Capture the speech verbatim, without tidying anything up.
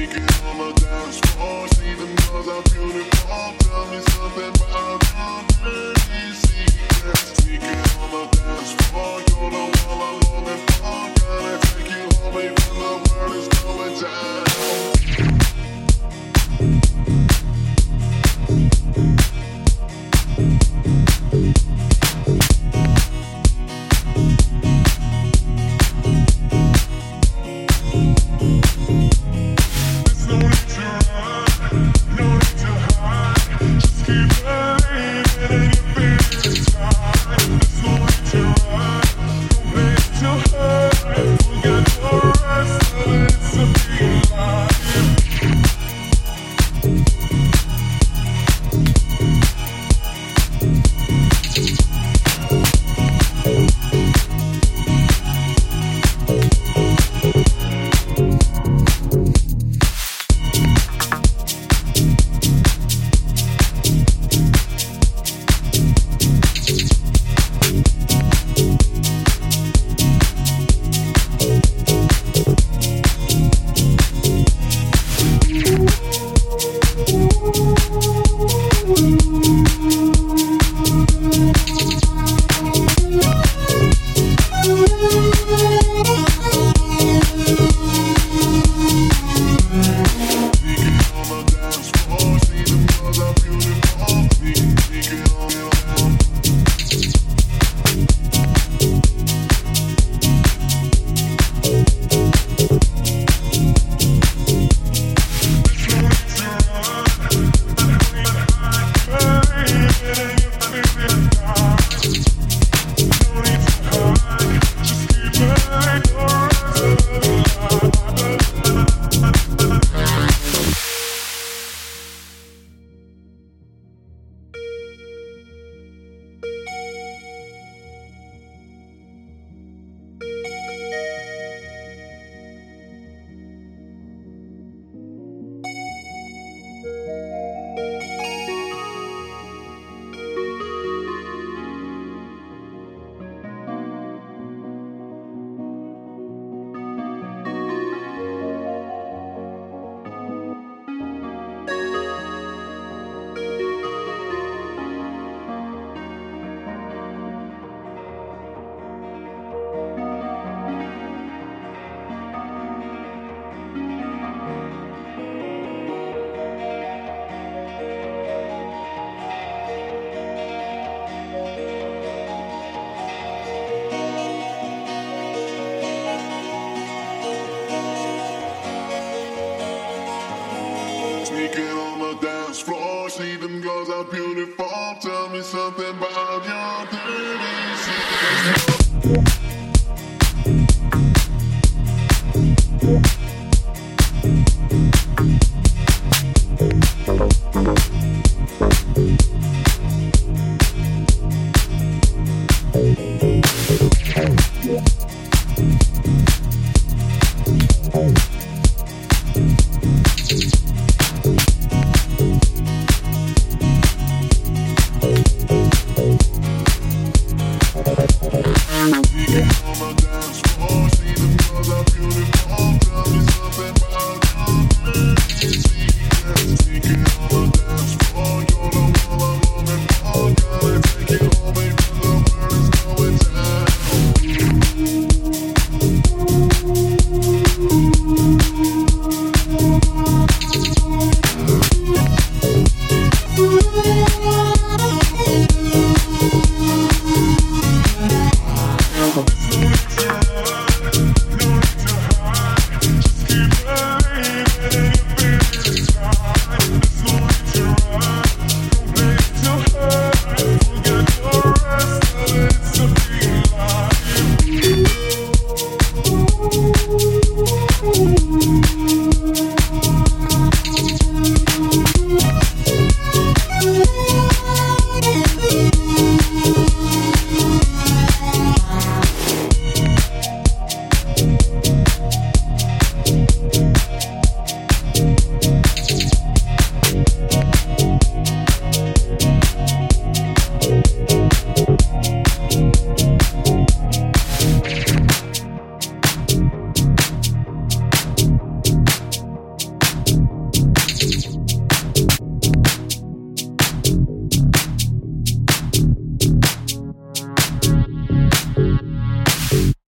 We get on my dance floor, see them girls are beautiful.